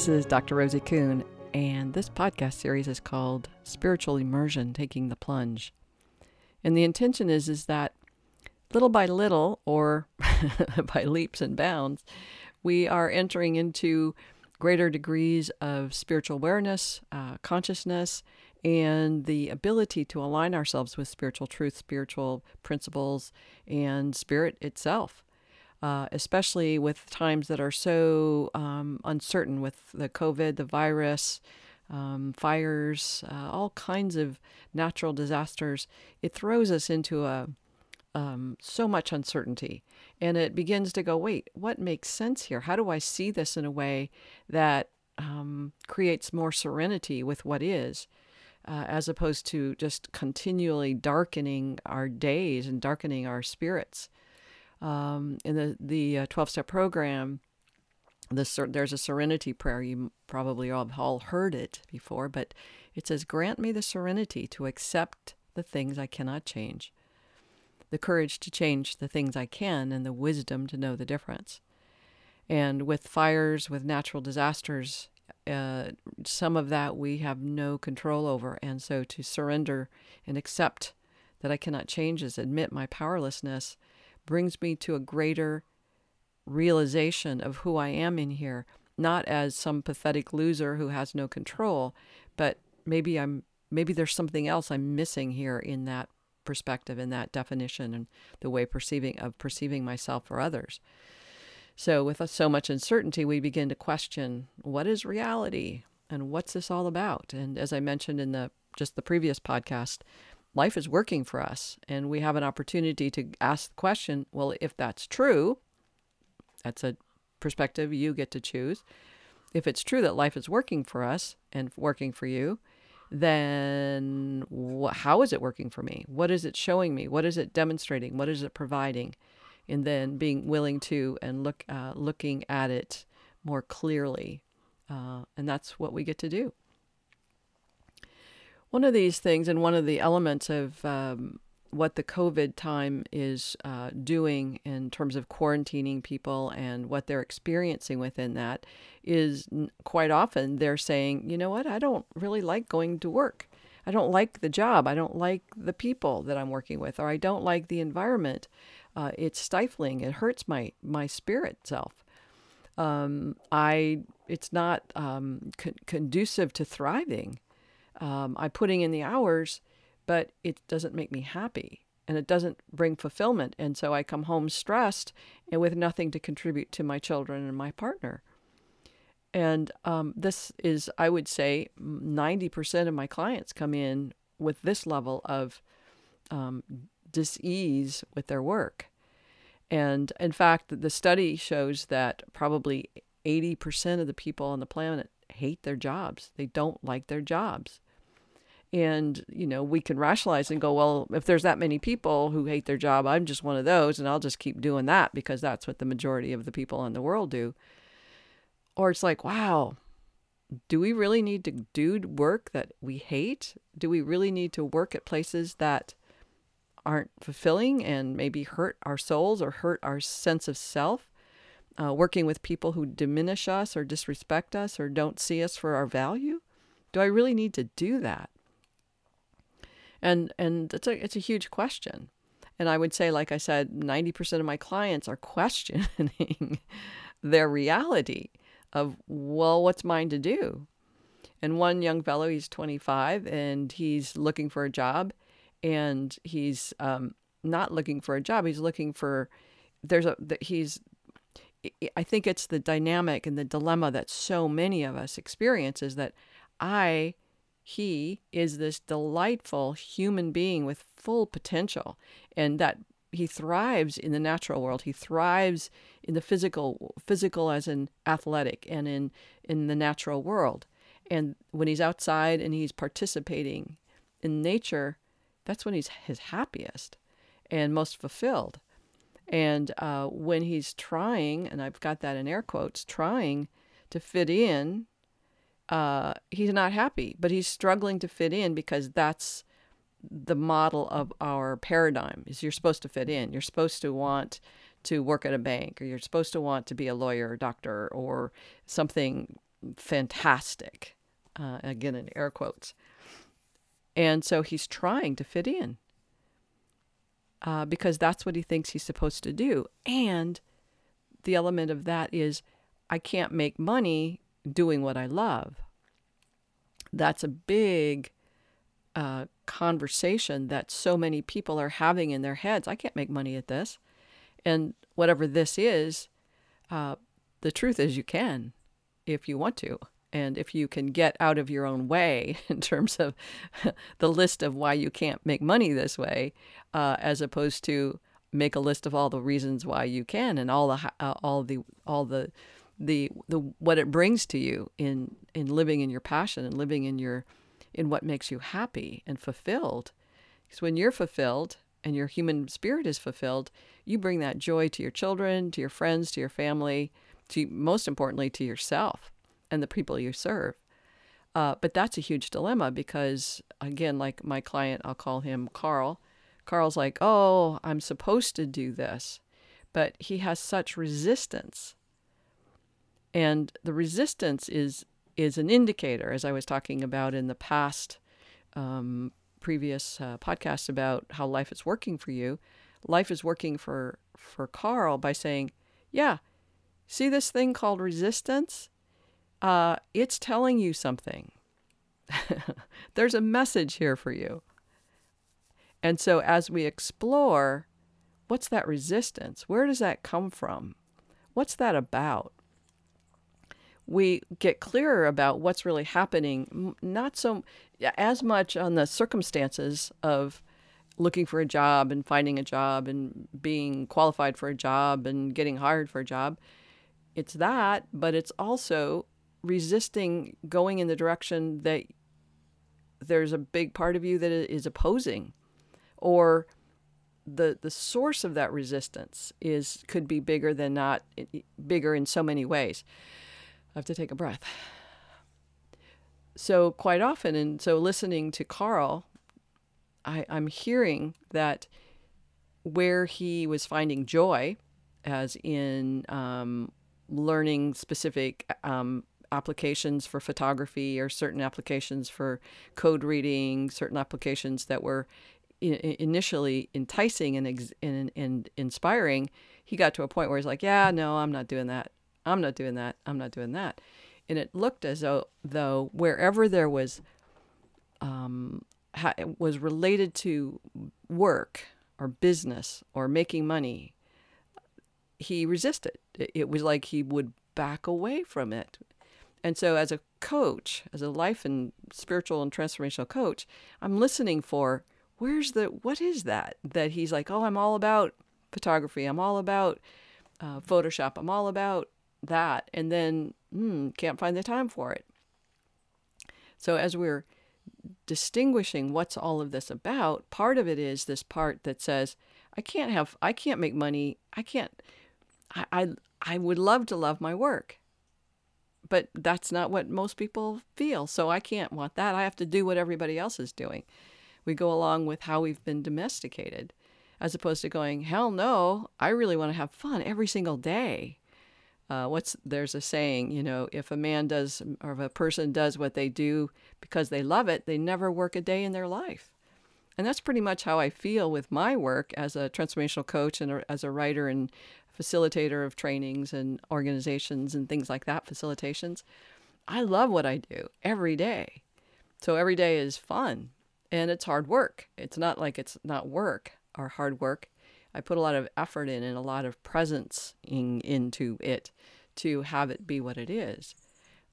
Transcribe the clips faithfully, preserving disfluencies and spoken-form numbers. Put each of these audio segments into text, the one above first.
This is Doctor Rosie Kuhn, and this podcast series is called Spiritual Immersion, Taking the Plunge. And the intention is, is that little by little, or by leaps and bounds, we are entering into greater degrees of spiritual awareness, uh, consciousness, and the ability to align ourselves with spiritual truth, spiritual principles, and spirit itself, uh, especially with times that are so um, uncertain with the COVID, the virus, um, fires, uh, all kinds of natural disasters. It throws us into a um, so much uncertainty, and it begins to go, wait, what makes sense here? How do I see this in a way that um, creates more serenity with what is? Uh, as opposed to just continually darkening our days and darkening our spirits. Um, in the the uh, twelve-step program, the, there's a serenity prayer. You probably have all heard it before, but it says, "Grant me the serenity to accept the things I cannot change, the courage to change the things I can, and the wisdom to know the difference." And with fires, with natural disasters, Uh, some of that we have no control over. And so to surrender and accept that I cannot change this, admit my powerlessness, brings me to a greater realization of who I am in here, not as some pathetic loser who has no control, but maybe I'm maybe there's something else I'm missing here in that perspective, in that definition, and the way perceiving of perceiving myself or others. So with so much uncertainty, we begin to question, what is reality and what's this all about? And as I mentioned in the just the previous podcast, life is working for us, and we have an opportunity to ask the question, well, if that's true, that's a perspective you get to choose. If it's true that life is working for us and working for you, then wh- how is it working for me? What is it showing me? What is it demonstrating? What is it providing? And then being willing to and look uh, looking at it more clearly. Uh, and that's what we get to do. One of these things, and one of the elements of um, what the COVID time is uh, doing in terms of quarantining people and what they're experiencing within that, is quite often they're saying, you know what, I don't really like going to work. I don't like the job. I don't like the people that I'm working with, or I don't like the environment. Uh, it's stifling. It hurts my, my spirit self. Um, I it's not um, con- conducive to thriving. Um, I'm putting in the hours, but it doesn't make me happy, and it doesn't bring fulfillment. And so I come home stressed and with nothing to contribute to my children and my partner. And um, this is, I would say, ninety percent of my clients come in with this level of um, dis-ease with their work. And in fact, the study shows that probably eighty percent of the people on the planet hate their jobs. They don't like their jobs. And, you know, we can rationalize and go, well, if there's that many people who hate their job, I'm just one of those, and I'll just keep doing that because that's what the majority of the people in the world do. Or it's like, wow, do we really need to do work that we hate? Do we really need to work at places that aren't fulfilling and maybe hurt our souls or hurt our sense of self? Uh, working with people who diminish us or disrespect us or don't see us for our value? Do I really need to do that? And and it's a it's a huge question. And I would say, like I said, ninety percent of my clients are questioning their reality of, well, what's mine to do? And one young fellow, he's twenty-five, and he's looking for a job, and he's um, not looking for a job. He's looking for, there's a, he's, I think it's the dynamic and the dilemma that so many of us experience, is that I, he is this delightful human being with full potential, and that he thrives in the natural world. He thrives in the physical, physical as in athletic, and in, in the natural world. And when he's outside and he's participating in nature, that's when he's his happiest and most fulfilled. And uh, when he's trying, and I've got that in air quotes, trying to fit in, uh, he's not happy, but he's struggling to fit in because that's the model of our paradigm, is you're supposed to fit in. You're supposed to want to work at a bank, or you're supposed to want to be a lawyer or doctor or something fantastic, uh, again in air quotes. And so he's trying to fit in uh, because that's what he thinks he's supposed to do. And the element of that is, I can't make money doing what I love. That's a big uh, conversation that so many people are having in their heads. I can't make money at this. And whatever this is, uh, the truth is you can if you want to. And if you can get out of your own way in terms of the list of why you can't make money this way, uh, as opposed to make a list of all the reasons why you can and all the uh, all the all the the the what it brings to you in in living in your passion and living in your in what makes you happy and fulfilled. Because when you're fulfilled and your human spirit is fulfilled, you bring that joy to your children, to your friends, to your family, to most importantly to yourself and the people you serve. Uh, but that's a huge dilemma because, again, like my client, I'll call him Carl. Carl's like, oh, I'm supposed to do this. But he has such resistance. And the resistance is is an indicator, as I was talking about in the past, um, previous uh, podcast about how life is working for you. Life is working for, for Carl by saying, yeah, see this thing called resistance? Uh, it's telling you something. There's a message here for you. And so as we explore, what's that resistance? Where does that come from? What's that about? We get clearer about what's really happening, not so as much on the circumstances of looking for a job and finding a job and being qualified for a job and getting hired for a job. It's that, but it's also resisting going in the direction that there's a big part of you that is opposing, or the the source of that resistance is could be bigger than not bigger in so many ways. I have to take a breath. So quite often, and so listening to Carl, I, I'm hearing that where he was finding joy, as in um, learning specific um, applications for photography or certain applications for code reading, certain applications that were initially enticing and, ex- and and inspiring, he got to a point where he's like, yeah, no, I'm not doing that. I'm not doing that. I'm not doing that. And it looked as though, though wherever there was, um, ha- was related to work or business or making money, he resisted. It was like he would back away from it. And so as a coach, as a life and spiritual and transformational coach, I'm listening for, Where's the, what is that? That he's like, oh, I'm all about photography. I'm all about uh, Photoshop. I'm all about that. And then, hmm, can't find the time for it. So as we're distinguishing what's all of this about, part of it is this part that says, I can't have, I can't make money. I can't, I, I, I would love to love my work, but that's not what most people feel. So I can't want that. I have to do what everybody else is doing. We go along with how we've been domesticated, as opposed to going, hell no, I really want to have fun every single day. Uh, what's there's a saying, you know, if a man does or if a person does what they do because they love it, they never work a day in their life. And that's pretty much how I feel with my work as a transformational coach and as a writer and facilitator of trainings and organizations and things like that, facilitations. I love what I do every day. So every day is fun. And it's hard work. It's not like it's not work or hard work. I put a lot of effort in and a lot of presence in, into it to have it be what it is.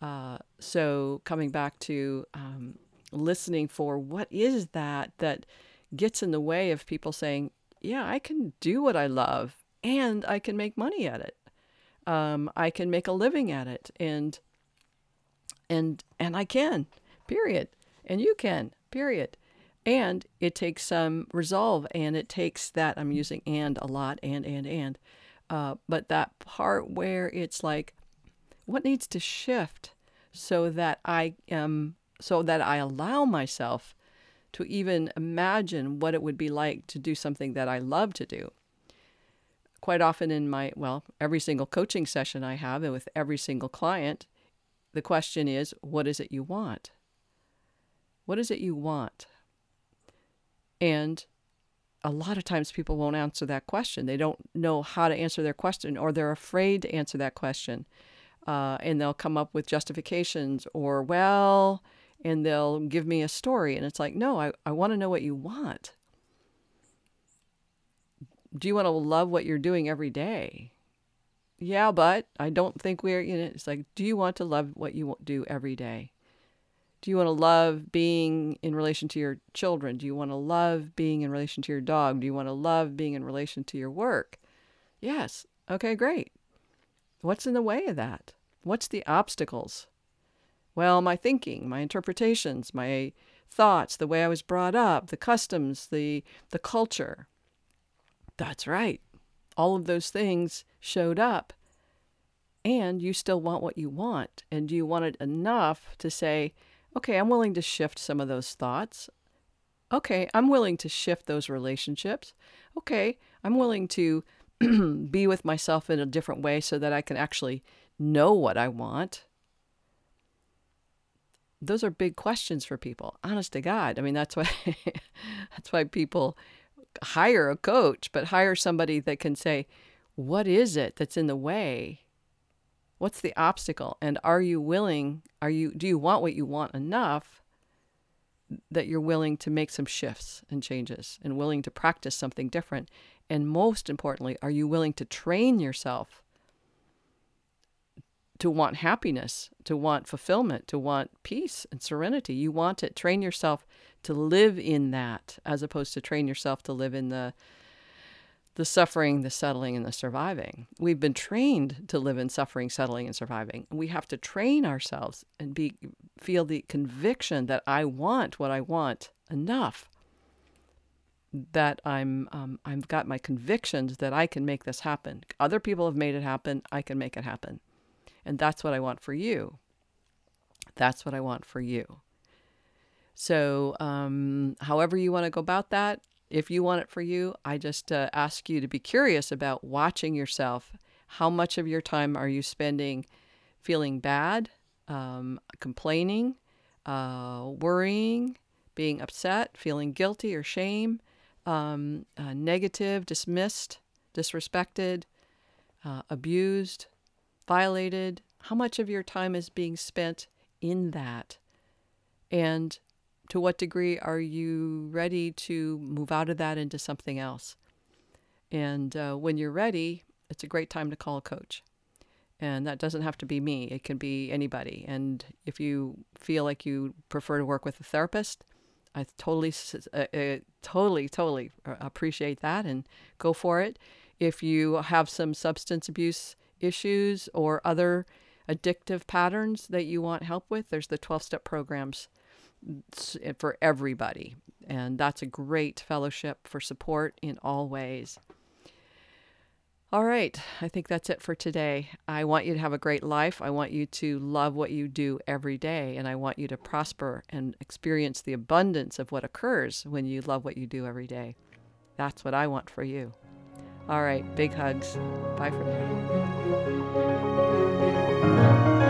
Uh, so coming back to um, listening for what is that that gets in the way of people saying, yeah, I can do what I love and I can make money at it. Um, I can make a living at it. And, and, and I can, period. And you can, period. And it takes some resolve, and it takes that, I'm using and a lot, and, and, and, uh, but that part where it's like, what needs to shift so that I am, so that I allow myself to even imagine what it would be like to do something that I love to do. Quite often in my, well, every single coaching session I have and with every single client, the question is, what is it you want? What is it you want? And a lot of times people won't answer that question. They don't know how to answer their question, or they're afraid to answer that question. Uh, and they'll come up with justifications, or, well, and they'll give me a story. And it's like, no, I, I want to know what you want. Do you want to love what you're doing every day? Yeah, but I don't think we're, you know, it's like, do you want to love what you do every day? Do you want to love being in relation to your children? Do you want to love being in relation to your dog? Do you want to love being in relation to your work? Yes. Okay, great. What's in the way of that? What's the obstacles? Well, my thinking, my interpretations, my thoughts, the way I was brought up, the customs, the the culture. That's right. All of those things showed up, and you still want what you want. And you want it enough to say, okay, I'm willing to shift some of those thoughts. Okay, I'm willing to shift those relationships. Okay, I'm willing to be with myself in a different way so that I can actually know what I want. Those are big questions for people, honest to God. I mean, that's why that's why people hire a coach, but hire somebody that can say, what is it that's in the way? What's the obstacle? And are you willing, are you, do you want what you want enough that you're willing to make some shifts and changes and willing to practice something different? And most importantly, are you willing to train yourself to want happiness, to want fulfillment, to want peace and serenity? You want it. Train yourself to live in that, as opposed to train yourself to live in the the suffering, the settling, and the surviving. We've been trained to live in suffering, settling, and surviving. We have to train ourselves and be feel the conviction that I want what I want enough, that I'm um, I've got my convictions that I can make this happen. Other people have made it happen. I can make it happen. And that's what I want for you. That's what I want for you. So um, however you want to go about that, if you want it for you, I just uh, ask you to be curious about watching yourself. How much of your time are you spending feeling bad, um, complaining, uh, worrying, being upset, feeling guilty or shame, um, uh, negative, dismissed, disrespected, uh, abused, violated? How much of your time is being spent in that? And to what degree are you ready to move out of that into something else? And uh, when you're ready, it's a great time to call a coach. And that doesn't have to be me. It can be anybody. And if you feel like you prefer to work with a therapist, I totally, uh, uh, totally, totally appreciate that, and go for it. If you have some substance abuse issues or other addictive patterns that you want help with, there's the twelve-step programs for everybody. And that's a great fellowship for support in all ways. All right. I think that's it for today. I want you to have a great life. I want you to love what you do every day. And I want you to prosper and experience the abundance of what occurs when you love what you do every day. That's what I want for you. All right. Big hugs. Bye for now.